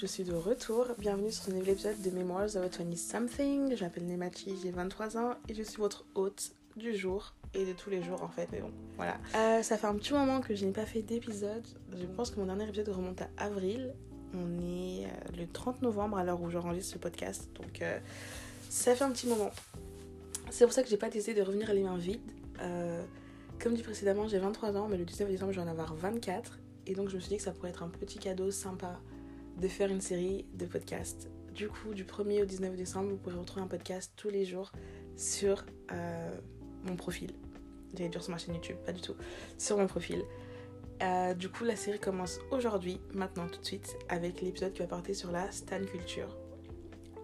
je suis de retour. Bienvenue sur ce nouvel épisode de Memoirs of a 20-something. Je m'appelle Nemati, j'ai 23 ans et je suis votre hôte du jour et de tous les jours en fait, mais bon, voilà. Ça fait un petit moment que je n'ai pas fait d'épisode. Je pense que mon dernier épisode remonte à avril. On est le 30 novembre à l'heure où j'enregistre ce podcast, donc ça fait un petit moment. C'est pour ça que j'ai pas décidé de revenir les mains vides. Comme dit précédemment, j'ai 23 ans, mais le 19 décembre, je vais en avoir 24. Et donc, je me suis dit que ça pourrait être un petit cadeau sympa de faire une série de podcasts. Du coup, du 1er au 19 décembre, vous pourrez retrouver un podcast tous les jours sur mon profil. J'allais dire sur ma chaîne YouTube, pas du tout. Sur mon profil. Du coup, la série commence aujourd'hui, maintenant, tout de suite, avec l'épisode qui va porter sur la stan culture.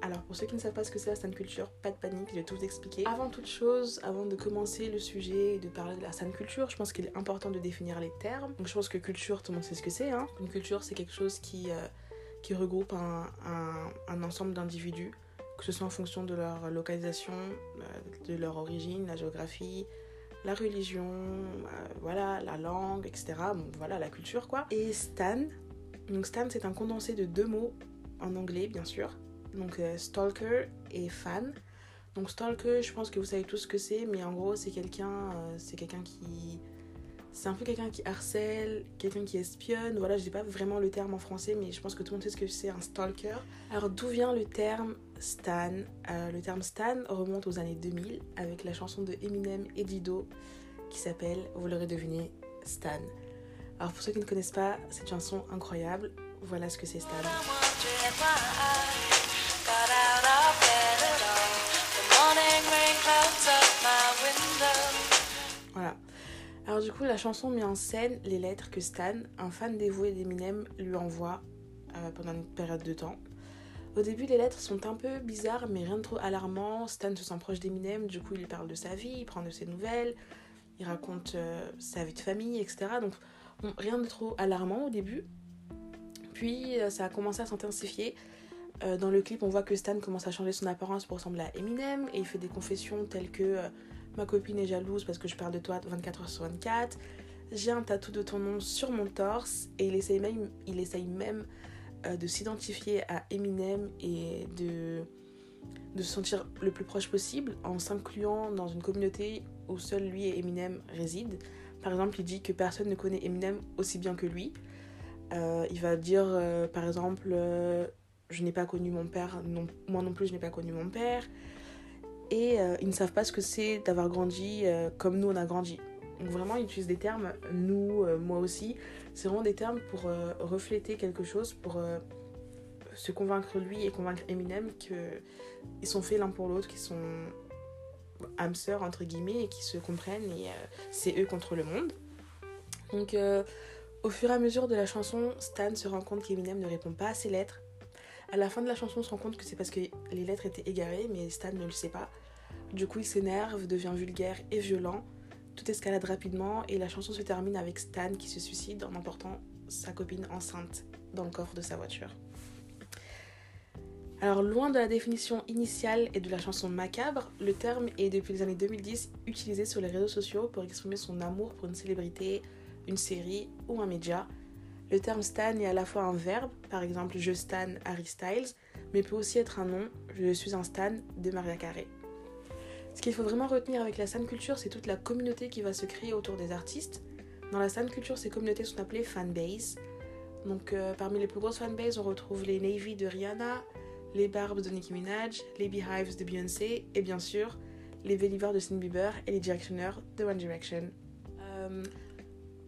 Alors, pour ceux qui ne savent pas ce que c'est la stan culture, pas de panique, je vais tout vous expliquer. Avant toute chose, avant de commencer le sujet et de parler de la stan culture, je pense qu'il est important de définir les termes. Donc je pense que culture, tout le monde sait ce que c'est. Hein. Une culture, c'est quelque chose qui regroupe un ensemble d'individus, que ce soit en fonction de leur localisation, de leur origine, la géographie, la religion, voilà, la langue, etc. Bon, voilà, la culture, quoi. Et stan, donc stan, c'est un condensé de deux mots en anglais, bien sûr. Donc stalker et fan. Donc stalker, je pense que vous savez tous ce que c'est, mais en gros c'est quelqu'un qui... C'est un peu quelqu'un qui harcèle, quelqu'un qui espionne. Voilà, je n'ai pas vraiment le terme en français, mais je pense que tout le monde sait ce que c'est un stalker. Alors d'où vient le terme stan ? Le terme stan remonte aux années 2000 avec la chanson de Eminem et Dido qui s'appelle, vous l'aurez deviné, Stan. Alors pour ceux qui ne connaissent pas cette chanson incroyable, voilà ce que c'est Stan. Voilà. Alors du coup, la chanson met en scène les lettres que Stan, un fan dévoué d'Eminem, lui envoie pendant une période de temps. Au début, les lettres sont un peu bizarres, mais rien de trop alarmant. Stan se sent proche d'Eminem, du coup, il lui parle de sa vie, il prend de ses nouvelles, il raconte sa vie de famille, etc. Donc, bon, rien de trop alarmant au début. Puis, ça a commencé à s'intensifier. Dans le clip, on voit que Stan commence à changer son apparence pour ressembler à Eminem et il fait des confessions telles que « Ma copine est jalouse parce que je parle de toi 24h/24 », « J'ai un tatou de ton nom sur mon torse » et il essaye même de s'identifier à Eminem et de se sentir le plus proche possible en s'incluant dans une communauté où seul lui et Eminem résident. Par exemple, il dit que personne ne connaît Eminem aussi bien que lui. Il va dire par exemple... je n'ai pas connu mon père, non, moi non plus je n'ai pas connu mon père. Et ils ne savent pas ce que c'est d'avoir grandi comme nous on a grandi. Donc vraiment ils utilisent des termes, nous, moi aussi. C'est vraiment des termes pour refléter quelque chose, pour se convaincre lui et convaincre Eminem qu'ils sont faits l'un pour l'autre, qu'ils sont âmes sœurs entre guillemets et qu'ils se comprennent et c'est eux contre le monde. Donc au fur et à mesure de la chanson, Stan se rend compte qu'Eminem ne répond pas à ses lettres. À la fin de la chanson, on se rend compte que c'est parce que les lettres étaient égarées, mais Stan ne le sait pas. Du coup, il s'énerve, devient vulgaire et violent. Tout escalade rapidement et la chanson se termine avec Stan qui se suicide en emportant sa copine enceinte dans le coffre de sa voiture. Alors, loin de la définition initiale et de la chanson macabre, le terme est depuis les années 2010 utilisé sur les réseaux sociaux pour exprimer son amour pour une célébrité, une série ou un média. Le terme stan est à la fois un verbe, par exemple je stan Harry Styles, mais peut aussi être un nom, je suis un stan de Mariah Cara. Ce qu'il faut vraiment retenir avec la stan culture, c'est toute la communauté qui va se créer autour des artistes. Dans la stan culture, ces communautés sont appelées fanbase. Donc parmi les plus grosses fanbases, on retrouve les Navy de Rihanna, les Barbs de Nicki Minaj, les Beehives de Beyoncé et bien sûr les Believers de Justin Bieber et les Directioners de One Direction.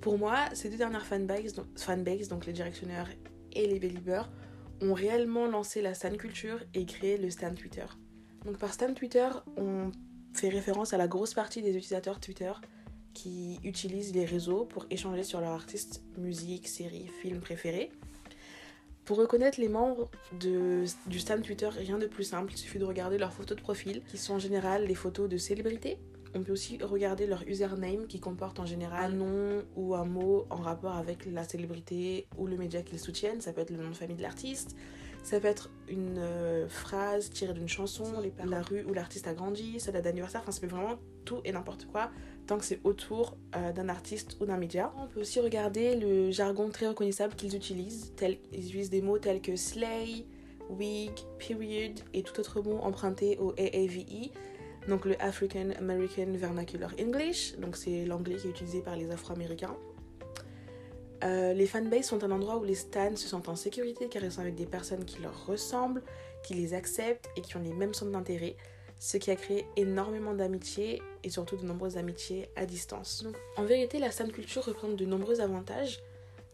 Pour moi, ces deux dernières fanbases, donc les Directioners et les Believers, ont réellement lancé la stan culture et créé le stan Twitter. Donc par stan Twitter, on fait référence à la grosse partie des utilisateurs Twitter qui utilisent les réseaux pour échanger sur leurs artistes, musique, séries, films préférés. Pour reconnaître les membres du stan Twitter, rien de plus simple, il suffit de regarder leurs photos de profil, qui sont en général des photos de célébrités. On peut aussi regarder leur username qui comporte en général un nom ou un mot en rapport avec la célébrité ou le média qu'ils soutiennent. Ça peut être le nom de famille de l'artiste, ça peut être une phrase tirée d'une chanson, la rue où l'artiste a grandi, sa date d'anniversaire. Enfin, ça peut vraiment tout et n'importe quoi tant que c'est autour d'un artiste ou d'un média. On peut aussi regarder le jargon très reconnaissable qu'ils utilisent. Ils utilisent des mots tels que slay, wig, period et tout autre mot emprunté au AAVE, donc le African American Vernacular English, donc c'est l'anglais qui est utilisé par les Afro-Américains. Les fanbases sont un endroit où les stans se sentent en sécurité car ils sont avec des personnes qui leur ressemblent, qui les acceptent et qui ont les mêmes centres d'intérêt, ce qui a créé énormément d'amitiés et surtout de nombreuses amitiés à distance. Donc, en vérité, la stan culture représente de nombreux avantages.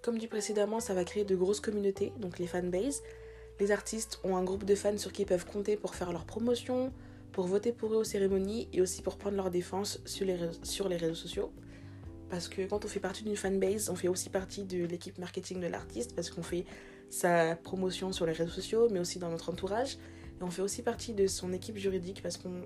Comme dit précédemment, ça va créer de grosses communautés, donc les fanbases. Les artistes ont un groupe de fans sur qui ils peuvent compter pour faire leur promotion, pour voter pour eux aux cérémonies et aussi pour prendre leur défense sur les réseaux sociaux. Parce que quand on fait partie d'une fanbase, on fait aussi partie de l'équipe marketing de l'artiste parce qu'on fait sa promotion sur les réseaux sociaux, mais aussi dans notre entourage. Et on fait aussi partie de son équipe juridique parce qu'on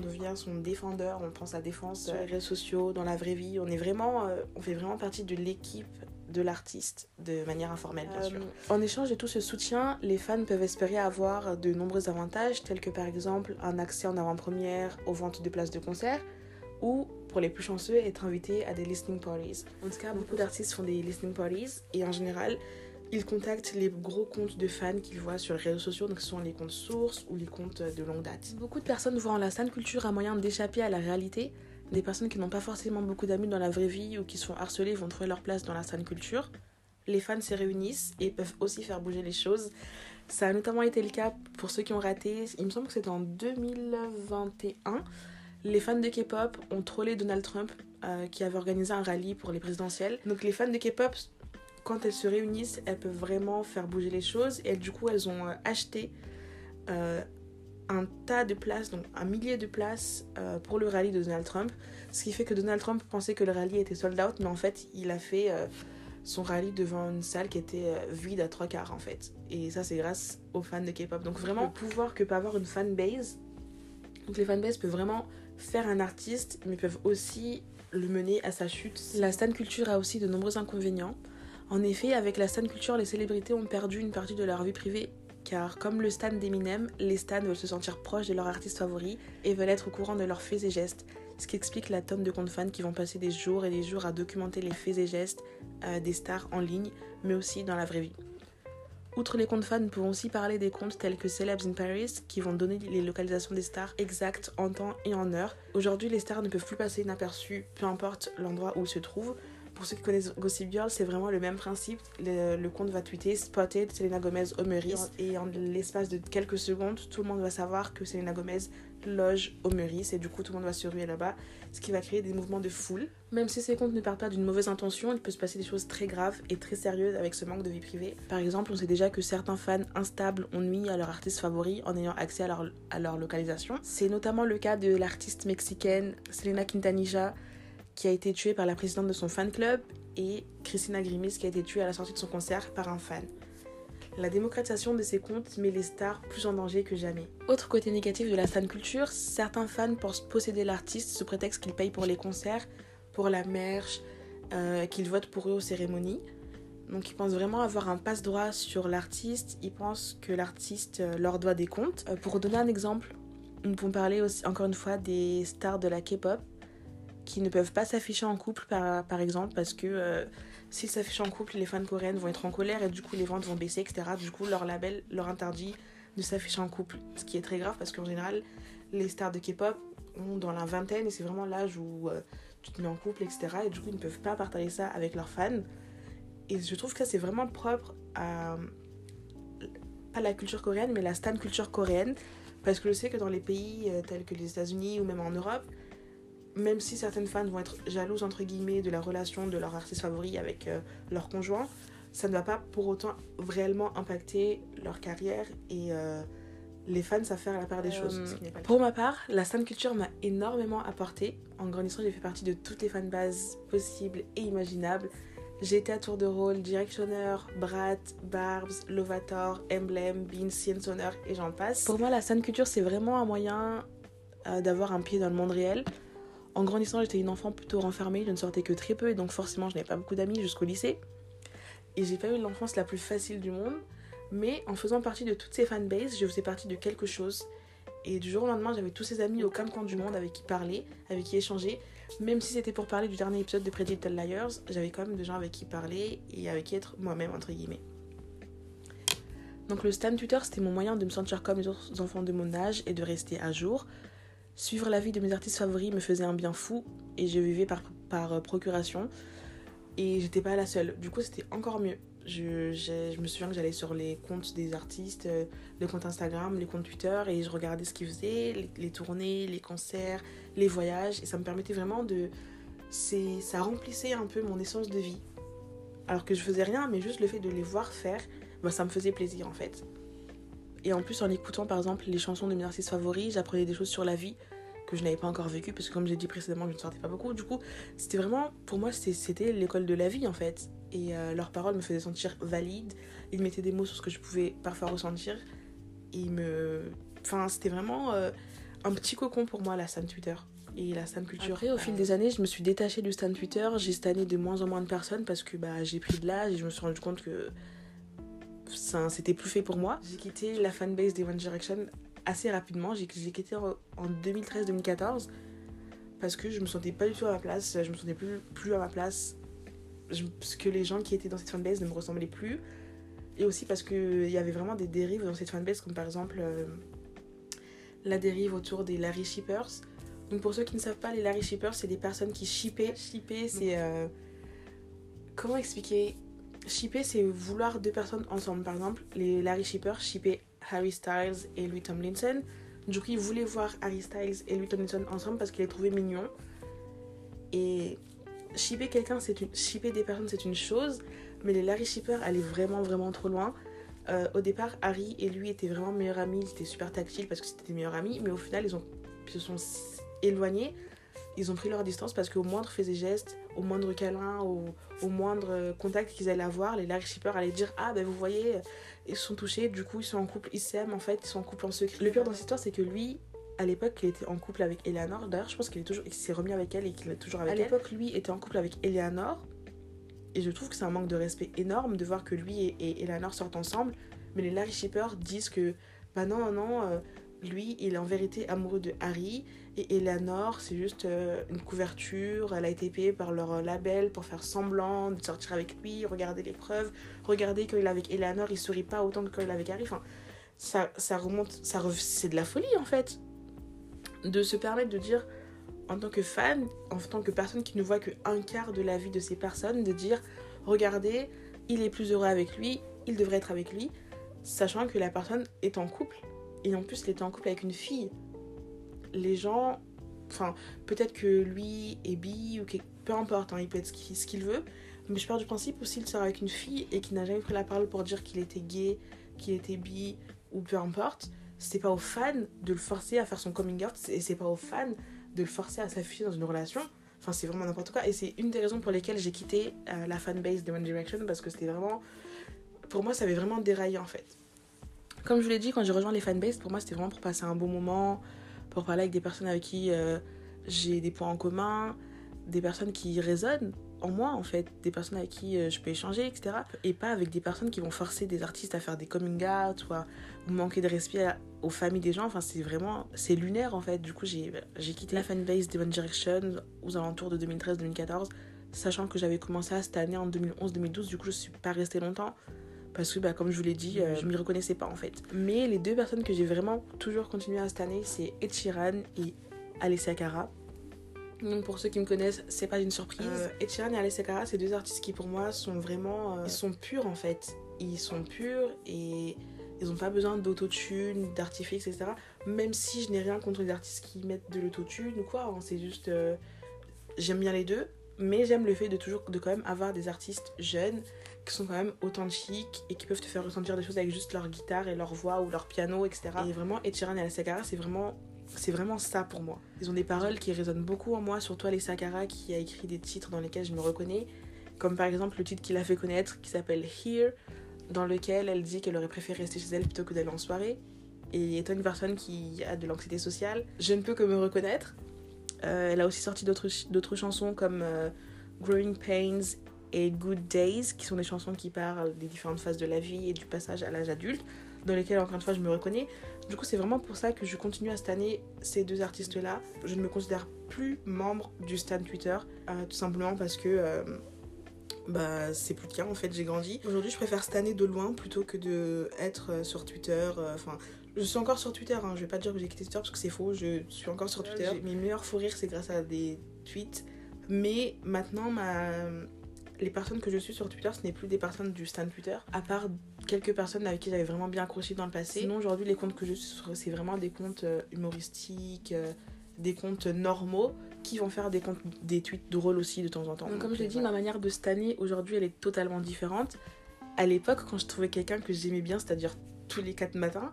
devient son défendeur, on prend sa défense sur les réseaux sociaux, dans la vraie vie. On fait vraiment partie de l'équipe de l'artiste, de manière informelle bien sûr. En échange de tout ce soutien, les fans peuvent espérer avoir de nombreux avantages, tels que par exemple un accès en avant-première aux ventes de places de concert, ou pour les plus chanceux, être invité à des listening parties. En tout cas, beaucoup d'artistes font des listening parties et en général, ils contactent les gros comptes de fans qu'ils voient sur les réseaux sociaux, donc ce sont les comptes sources ou les comptes de longue date. Beaucoup de personnes voient en la stan culture un moyen d'échapper à la réalité. Des personnes qui n'ont pas forcément beaucoup d'amis dans la vraie vie ou qui sont harcelées vont trouver leur place dans la stan culture. Les fans se réunissent et peuvent aussi faire bouger les choses. Ça a notamment été le cas pour ceux qui ont raté, il me semble que c'était en 2021. Les fans de K-pop ont trollé Donald Trump qui avait organisé un rallye pour les présidentielles. Donc les fans de K-pop, quand elles se réunissent, elles peuvent vraiment faire bouger les choses. Et du coup, elles ont acheté un tas de places, donc un millier de places pour le rallye de Donald Trump. Ce qui fait que Donald Trump pensait que le rallye était sold out, mais en fait, il a fait son rallye devant une salle qui était vide à 3/4 en fait. Et ça, c'est grâce aux fans de K-pop. Donc vraiment, le pouvoir que peut avoir une fanbase. Donc les fanbases peuvent vraiment faire un artiste, mais peuvent aussi le mener à sa chute. La stan culture a aussi de nombreux inconvénients. En effet, avec la stan culture, les célébrités ont perdu une partie de leur vie privée, car comme le stan d'Eminem, les stans veulent se sentir proches de leur artiste favori et veulent être au courant de leurs faits et gestes, ce qui explique la tonne de comptes fans qui vont passer des jours et des jours à documenter les faits et gestes des stars en ligne, mais aussi dans la vraie vie. Outre les comptes fans, nous pouvons aussi parler des comptes tels que Celebs in Paris, qui vont donner les localisations des stars exactes en temps et en heure. Aujourd'hui, les stars ne peuvent plus passer inaperçues, peu importe l'endroit où ils se trouvent. Pour ceux qui connaissent Gossip Girl, c'est vraiment le même principe. Le compte va tweeter « Spotted Selena Gomez au Meurice » et en l'espace de quelques secondes, tout le monde va savoir que Selena Gomez loge au Meurice et du coup, tout le monde va se ruer là-bas, ce qui va créer des mouvements de foule. Même si ces comptes ne partent pas d'une mauvaise intention, il peut se passer des choses très graves et très sérieuses avec ce manque de vie privée. Par exemple, on sait déjà que certains fans instables ont nuit à leur artiste favori en ayant accès à leur localisation. C'est notamment le cas de l'artiste mexicaine Selena Quintanilla, qui a été tuée par la présidente de son fan club, et Christina Grimmie, qui a été tuée à la sortie de son concert par un fan. La démocratisation de ces comptes met les stars plus en danger que jamais. Autre côté négatif de la stan culture, certains fans pensent posséder l'artiste sous prétexte qu'ils payent pour les concerts, pour la merch, qu'ils votent pour eux aux cérémonies. Donc ils pensent vraiment avoir un passe-droit sur l'artiste, ils pensent que l'artiste leur doit des comptes. Pour donner un exemple, nous pouvons parler aussi, encore une fois, des stars de la K-pop, qui ne peuvent pas s'afficher en couple par exemple parce que s'ils s'affichent en couple, les fans coréennes vont être en colère et du coup les ventes vont baisser, etc. Du coup leur label leur interdit de s'afficher en couple, ce qui est très grave parce qu'en général les stars de K-pop ont dans la vingtaine et c'est vraiment l'âge où tu te mets en couple, etc. Et du coup ils ne peuvent pas partager ça avec leurs fans et je trouve que ça c'est vraiment propre à pas la culture coréenne mais la stan culture coréenne parce que je sais que dans les pays tels que les États-Unis ou même en Europe, même si certaines fans vont être jalouses entre guillemets de la relation de leur artiste favori avec leur conjoint, ça ne va pas pour autant réellement impacter leur carrière et les fans savent faire la part des choses. Pour ma part, la stan culture m'a énormément apporté. En grandissant, j'ai fait partie de toutes les fanbases possibles et imaginables. J'ai été à tour de rôle Directioner, Brat, Barbs, Lovator, Emblem, Beans, Science Honor et j'en passe. Pour moi, la stan culture, c'est vraiment un moyen d'avoir un pied dans le monde réel. En grandissant, j'étais une enfant plutôt renfermée, je ne sortais que très peu et donc forcément je n'avais pas beaucoup d'amis jusqu'au lycée. Et j'ai pas eu l'enfance la plus facile du monde, mais en faisant partie de toutes ces fanbases, je faisais partie de quelque chose. Et du jour au lendemain, j'avais tous ces amis au camp du monde avec qui parler, avec qui échanger. Même si c'était pour parler du dernier épisode de Pretty Little Liars, j'avais quand même des gens avec qui parler et avec qui être moi-même, entre guillemets. Donc le stan Twitter, c'était mon moyen de me sentir comme les autres enfants de mon âge et de rester à jour. Suivre la vie de mes artistes favoris me faisait un bien fou et je vivais par procuration. Et j'étais pas la seule, du coup c'était encore mieux. Je me souviens que j'allais sur les comptes des artistes, les comptes Instagram, les comptes Twitter, et je regardais ce qu'ils faisaient, les tournées, les concerts, les voyages, et ça me permettait vraiment de... ça remplissait un peu mon essence de vie. Alors que je faisais rien, mais juste le fait de les voir faire, bah, ça me faisait plaisir en fait. Et en plus en écoutant par exemple les chansons de mes artistes favoris, j'apprenais des choses sur la vie que je n'avais pas encore vécu, parce que comme j'ai dit précédemment, je ne sortais pas beaucoup. Du coup, c'était vraiment, pour moi, c'était l'école de la vie en fait. Et leurs paroles me faisaient sentir valide. Ils mettaient des mots sur ce que je pouvais parfois ressentir. Enfin, c'était vraiment un petit cocon pour moi, la stan Twitter et la stan culture. Après, au fil des années, je me suis détachée du stan Twitter. J'ai stanné de moins en moins de personnes parce que bah, j'ai pris de l'âge et je me suis rendu compte que ça, c'était plus fait pour moi. J'ai quitté la fanbase des One Direction assez rapidement. J'ai quitté en 2013-2014 parce que je me sentais pas du tout à ma place. Je me sentais plus à ma place. Parce que les gens qui étaient dans cette fanbase ne me ressemblaient plus, et aussi parce qu'il y avait vraiment des dérives dans cette fanbase, comme par exemple la dérive autour des Lallée shippers. Donc pour ceux qui ne savent pas, les Lallée shippers, c'est des personnes qui shippaient. Shipper, c'est comment expliquer? Shipper, c'est vouloir deux personnes ensemble. Par exemple, les Lallée shippers shippaient Harry Styles et Louis Tomlinson. Du coup, ils voulaient voir Harry Styles et Louis Tomlinson ensemble parce qu'ils les trouvaient mignons. Et shipper quelqu'un, shipper des personnes, c'est une chose, mais les Lallée shippers allaient vraiment, vraiment trop loin. Au départ, Harry et lui étaient vraiment meilleurs amis, ils étaient super tactiles parce que c'était des meilleurs amis, mais au final, ils se sont éloignés, ils ont pris leur distance parce qu'au moindre fait des gestes, au moindre câlin, au moindre contact qu'ils allaient avoir, les Lallée shippers allaient dire « Ah, ben vous voyez, ils se sont touchés, du coup, ils sont en couple, ils s'aiment, en fait, ils sont en couple en secret. » Le pire dans cette histoire, c'est que lui... À l'époque, il était en couple avec Eleanor. D'ailleurs, je pense qu'il s'est remis avec elle et qu'il est toujours avec elle. À l'époque, lui était en couple avec Eleanor. Et je trouve que c'est un manque de respect énorme de voir que lui et Eleanor sortent ensemble. Mais les Lallée shippers disent que bah non, lui, il est en vérité amoureux de Harry. Et Eleanor, c'est juste une couverture. Elle a été payée par leur label pour faire semblant de sortir avec lui. Regardez les preuves. Regardez quand il est avec Eleanor, il sourit pas autant que quand il est avec Harry. Enfin, ça remonte. C'est de la folie en fait. De se permettre de dire, en tant que fan, en tant que personne qui ne voit qu'un quart de la vie de ces personnes, de dire, regardez, il est plus heureux avec lui, il devrait être avec lui, sachant que la personne est en couple. Et en plus, il était en couple avec une fille. Les gens, enfin, peut-être que lui est bi, ou peu importe, hein, il peut être ce qu'il veut, mais je pars du principe aussi s'il sort avec une fille et qu'il n'a jamais pris la parole pour dire qu'il était gay, qu'il était bi, ou peu importe. C'est pas aux fans de le forcer à faire son coming out et c'est pas aux fans de le forcer à s'afficher dans une relation. Enfin, c'est vraiment n'importe quoi. Et c'est une des raisons pour lesquelles j'ai quitté la fanbase de One Direction parce que c'était vraiment... Pour moi, ça avait vraiment déraillé en fait. Comme je vous l'ai dit, quand j'ai rejoint les fanbases, pour moi, c'était vraiment pour passer un bon moment, pour parler avec des personnes avec qui j'ai des points en commun, des personnes qui résonnent en moi en fait, des personnes avec qui je peux échanger, etc. Et pas avec des personnes qui vont forcer des artistes à faire des coming out ou à manquer de respect aux familles des gens. Enfin, c'est vraiment, c'est lunaire en fait. Du coup, j'ai quitté la fanbase des One Direction aux alentours de 2013-2014, sachant que j'avais commencé à cette année en 2011-2012. Du coup, je suis pas restée longtemps parce que, bah, comme je vous l'ai dit, je m'y reconnaissais pas en fait. Mais les deux personnes que j'ai vraiment toujours continué à cette année, c'est Ed Sheeran et Alessia Cara. Donc pour ceux qui me connaissent, c'est pas une surprise. Ed Sheeran et Alessia Cara, c'est deux artistes qui pour moi sont vraiment... ils sont purs en fait. Ils sont purs et ils ont pas besoin d'autotune, d'artifice, etc. Même si je n'ai rien contre les artistes qui mettent de l'autotune ou quoi. Hein, c'est juste... j'aime bien les deux, mais j'aime le fait de quand même avoir des artistes jeunes qui sont quand même authentiques et qui peuvent te faire ressentir des choses avec juste leur guitare et leur voix ou leur piano, etc. Et vraiment, Ed Sheeran et Alessia Cara, c'est vraiment ça pour moi. Ils ont des paroles qui résonnent beaucoup en moi, surtout Alessia Cara qui a écrit des titres dans lesquels je me reconnais, comme par exemple le titre qui l'a fait connaître qui s'appelle Here, dans lequel elle dit qu'elle aurait préféré rester chez elle plutôt que d'aller en soirée. Et étant une personne qui a de l'anxiété sociale, je ne peux que me reconnaître. Elle a aussi sorti d'autres chansons comme Growing Pains et Good Days, qui sont des chansons qui parlent des différentes phases de la vie et du passage à l'âge adulte, dans lesquelles encore une fois je me reconnais. Du coup, c'est vraiment pour ça que je continue à stanner ces deux artistes là. Je ne me considère plus membre du stan Twitter, tout simplement parce que c'est plus le cas en fait, j'ai grandi. Aujourd'hui je préfère stanner de loin plutôt que d'être sur Twitter, enfin je suis encore sur Twitter, hein, je vais pas dire que j'ai quitté Twitter parce que c'est faux, je suis encore sur Twitter. Mes meilleurs fous rires c'est grâce à des tweets, mais maintenant les personnes que je suis sur Twitter, ce n'est plus des personnes du stan Twitter, à part quelques personnes avec qui j'avais vraiment bien accroché dans le passé. Sinon aujourd'hui les comptes que je suis c'est vraiment des comptes humoristiques, des comptes normaux qui vont faire des tweets drôles aussi de temps en temps. Donc comme je l'ai dit, ma manière de stanner aujourd'hui elle est totalement différente. À l'époque quand je trouvais quelqu'un que j'aimais bien, c'est-à-dire tous les 4 matins,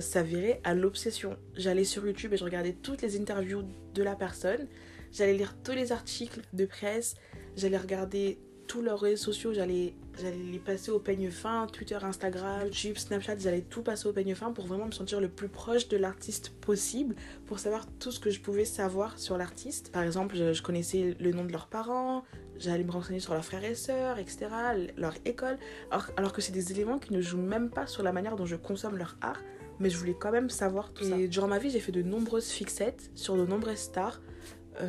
ça virait à l'obsession. J'allais sur YouTube et je regardais toutes les interviews de la personne, j'allais lire tous les articles de presse, j'allais regarder tous leurs réseaux sociaux, j'allais les passer au peigne fin, Twitter, Instagram, YouTube, Snapchat, j'allais tout passer au peigne fin pour vraiment me sentir le plus proche de l'artiste possible, pour savoir tout ce que je pouvais savoir sur l'artiste. Par exemple, je connaissais le nom de leurs parents, j'allais me renseigner sur leurs frères et sœurs, etc., leur école, alors que c'est des éléments qui ne jouent même pas sur la manière dont je consomme leur art, mais je voulais quand même savoir tout ça. Et durant ma vie, j'ai fait de nombreuses fixettes sur de nombreuses stars.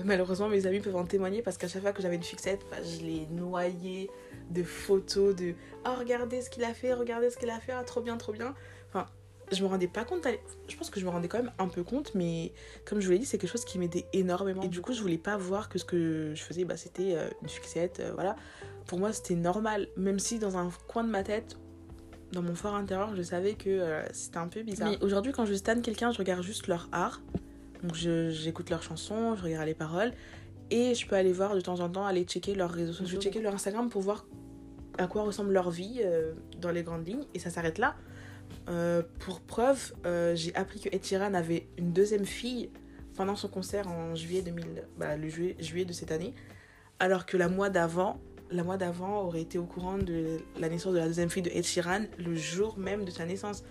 Malheureusement mes amis peuvent en témoigner parce qu'à chaque fois que j'avais une fixette, je les noyais de photos de « Oh regardez ce qu'il a fait, regardez ce qu'il a fait, ah, trop bien, trop bien ». Enfin, je me rendais pas compte, je pense que je me rendais quand même un peu compte, mais comme je vous l'ai dit, c'est quelque chose qui m'aidait énormément. Et du coup je voulais pas voir que ce que je faisais, c'était une fixette, voilà. Pour moi c'était normal, même si dans un coin de ma tête, dans mon fort intérieur, je savais que c'était un peu bizarre. Mais aujourd'hui quand je stan quelqu'un, je regarde juste leur art. Donc j'écoute leurs chansons, je regarde les paroles et je peux aller voir de temps en temps, aller checker leurs réseaux sociaux. Je vais checker leur Instagram pour voir à quoi ressemble leur vie dans les grandes lignes et ça s'arrête là. Pour preuve, j'ai appris que Ed Sheeran avait une deuxième fille pendant son concert en juillet de cette année, alors que la mois d'avant aurait été au courant de la naissance de la deuxième fille de Ed Sheeran le jour même de sa naissance.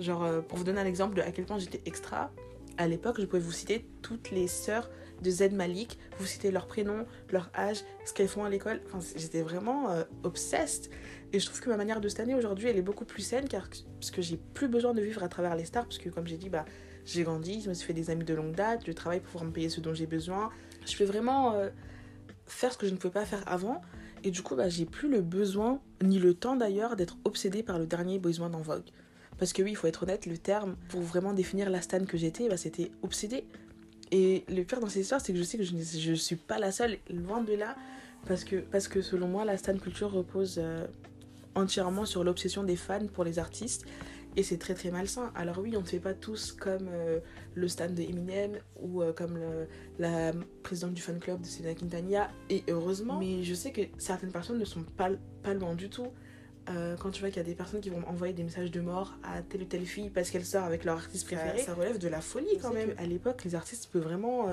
Genre pour vous donner un exemple de à quel point j'étais extra. À l'époque, je pouvais vous citer toutes les sœurs de Zed Malik, vous citer leur prénom, leur âge, ce qu'elles font à l'école. Enfin, j'étais vraiment obsessed. Et je trouve que ma manière de stanner aujourd'hui, elle est beaucoup plus saine, parce que j'ai plus besoin de vivre à travers les stars, parce que comme j'ai dit, j'ai grandi, je me suis fait des amis de longue date, je travaille pour pouvoir me payer ce dont j'ai besoin. Je peux vraiment faire ce que je ne pouvais pas faire avant. Et du coup, j'ai plus le besoin, ni le temps d'ailleurs, d'être obsédée par le dernier boys band en vogue. Parce que oui, il faut être honnête, le terme pour vraiment définir la stan que j'étais, c'était obsédée. Et le pire dans cette histoire, c'est que je sais que je ne suis pas la seule, loin de là. Parce que selon moi, la stan culture repose entièrement sur l'obsession des fans pour les artistes. Et c'est très très malsain. Alors oui, on ne fait pas tous comme le stan de Eminem ou comme la présidente du fan club de Selena Quintanilla. Et heureusement, mais je sais que certaines personnes ne sont pas loin du tout. Quand tu vois qu'il y a des personnes qui vont envoyer des messages de mort à telle ou telle fille parce qu'elle sort avec leur artiste préféré, ça relève de la folie quand même. À l'époque, les artistes peuvent vraiment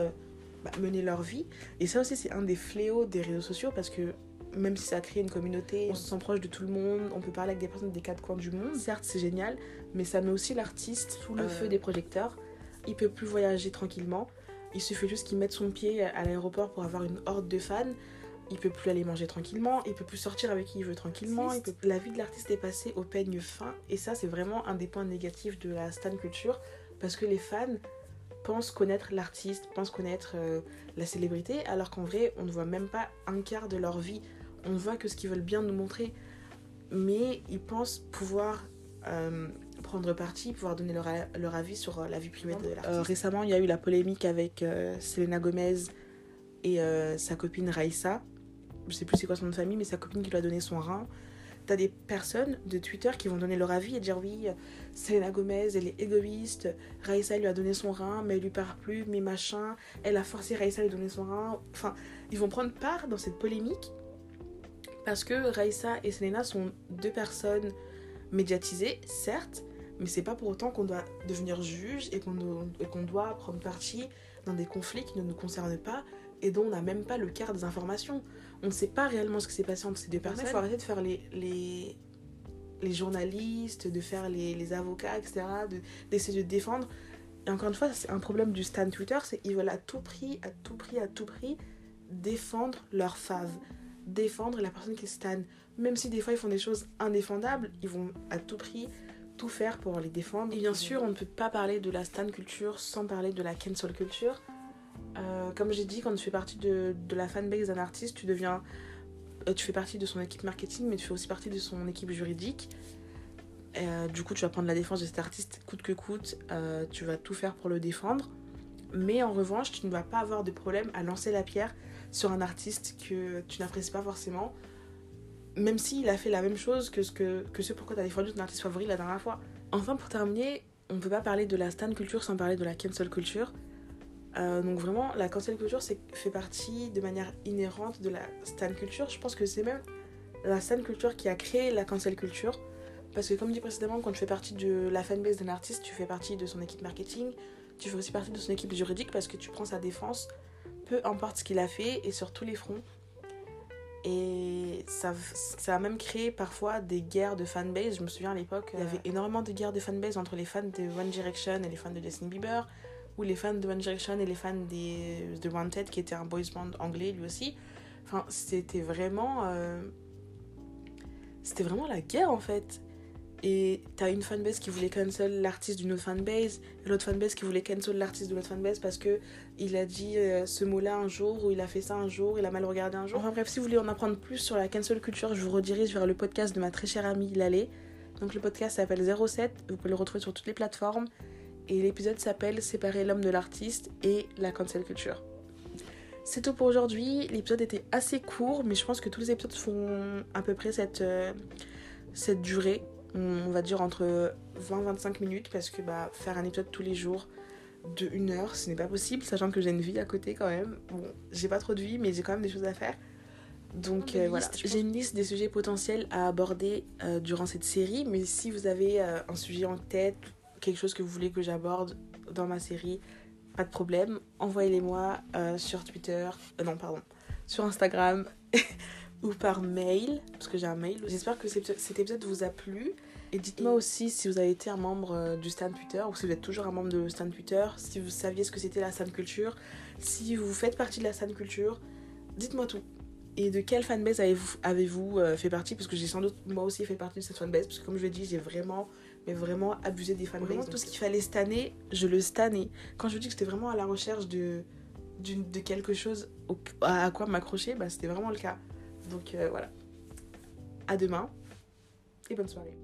mener leur vie. Et ça aussi, c'est un des fléaux des réseaux sociaux parce que même si ça crée une communauté, on se sent proche de tout le monde, on peut parler avec des personnes des quatre coins du monde. Certes, c'est génial, mais ça met aussi l'artiste sous le feu des projecteurs. Il peut plus voyager tranquillement. Il suffit juste qu'il mette son pied à l'aéroport pour avoir une horde de fans. Il peut plus aller manger tranquillement, il peut plus sortir avec qui il veut tranquillement. La vie de l'artiste est passée au peigne fin et ça c'est vraiment un des points négatifs de la stan culture parce que les fans pensent connaître l'artiste, pensent connaître la célébrité alors qu'en vrai on ne voit même pas un quart de leur vie, on voit que ce qu'ils veulent bien nous montrer mais ils pensent pouvoir prendre parti, pouvoir donner leur avis sur la vie privée de l'artiste. Récemment il y a eu la polémique avec Selena Gomez et sa copine Raisa. Je sais plus c'est quoi son nom de famille, mais sa copine qui lui a donné son rein. T'as des personnes de Twitter qui vont donner leur avis et dire oui, Selena Gomez, elle est égoïste, Raisa lui a donné son rein, mais elle lui parle plus, mais machin, elle a forcé Raisa à lui donner son rein. Enfin, ils vont prendre part dans cette polémique parce que Raisa et Selena sont deux personnes médiatisées, certes, mais c'est pas pour autant qu'on doit devenir juge et qu'on doit prendre parti dans des conflits qui ne nous concernent pas et dont on n'a même pas le quart des informations. On ne sait pas réellement ce qui s'est passé entre ces deux personnes. Il faut arrêter de faire les journalistes, de faire les avocats, etc., d'essayer de défendre. Et encore une fois, c'est un problème du stan Twitter, c'est qu'ils veulent à tout prix, défendre leur fave, défendre la personne qui stan. Même si des fois ils font des choses indéfendables, ils vont à tout prix tout faire pour les défendre. Et bien sûr, on ne peut pas parler de la stan culture sans parler de la cancel culture. Comme j'ai dit, quand tu fais partie de la fanbase d'un artiste, tu fais partie de son équipe marketing, mais tu fais aussi partie de son équipe juridique. Du coup, tu vas prendre la défense de cet artiste coûte que coûte. Tu vas tout faire pour le défendre. Mais en revanche, tu ne vas pas avoir de problème à lancer la pierre sur un artiste que tu n'apprécies pas forcément, même s'il a fait la même chose que ce pourquoi tu as défendu ton artiste favori la dernière fois. Enfin, pour terminer, on ne peut pas parler de la stan culture sans parler de la cancel culture. Donc vraiment, la cancel culture fait partie de manière inhérente de la stan culture. Je pense que c'est même la stan culture qui a créé la cancel culture. Parce que comme dit précédemment, quand tu fais partie de la fanbase d'un artiste, tu fais partie de son équipe marketing, tu fais aussi partie de son équipe juridique parce que tu prends sa défense, peu importe ce qu'il a fait et sur tous les fronts. Et ça a même créé parfois des guerres de fanbase. Je me souviens à l'époque, il y avait énormément de guerres de fanbase entre les fans de One Direction et les fans de Justin Bieber, ou les fans de One Direction et les fans de Wanted qui était un boys band anglais lui aussi. Enfin, c'était vraiment la guerre en fait. Et t'as une fanbase qui voulait cancel l'artiste d'une autre fanbase, l'autre fanbase qui voulait cancel l'artiste de l'autre fanbase parce que il a dit ce mot-là un jour, ou il a fait ça un jour, il a mal regardé un jour. Enfin bref, si vous voulez en apprendre plus sur la cancel culture, je vous redirige vers le podcast de ma très chère amie Lallée. Donc le podcast s'appelle 07, vous pouvez le retrouver sur toutes les plateformes. Et l'épisode s'appelle « Séparer l'homme de l'artiste et la cancel culture ». C'est tout pour aujourd'hui. L'épisode était assez court, mais je pense que tous les épisodes font à peu près cette durée. On va dire entre 20-25 minutes parce que faire un épisode tous les jours de 1 heure, ce n'est pas possible, sachant que j'ai une vie à côté quand même. Bon, j'ai pas trop de vie, mais j'ai quand même des choses à faire. Donc voilà, j'ai une liste des sujets potentiels à aborder durant cette série. Mais si vous avez un sujet en tête, quelque chose que vous voulez que j'aborde dans ma série, pas de problème, envoyez-les-moi sur Twitter, sur Instagram ou par mail, parce que j'ai un mail. J'espère que cet épisode vous a plu, et dites-moi aussi si vous avez été un membre du Stan Twitter, ou si vous êtes toujours un membre de Stan Twitter, si vous saviez ce que c'était la Stan Culture, si vous faites partie de la Stan Culture, dites-moi tout. Et de quelle fanbase avez-vous fait partie, parce que j'ai sans doute moi aussi fait partie de cette fanbase, parce que comme je l'ai dit, j'ai vraiment abusé des fanbases. Vraiment tout ce qu'il fallait stanner, je le stannais. Quand je vous dis que j'étais vraiment à la recherche de quelque chose à quoi m'accrocher, c'était vraiment le cas. Donc voilà, à demain et bonne soirée.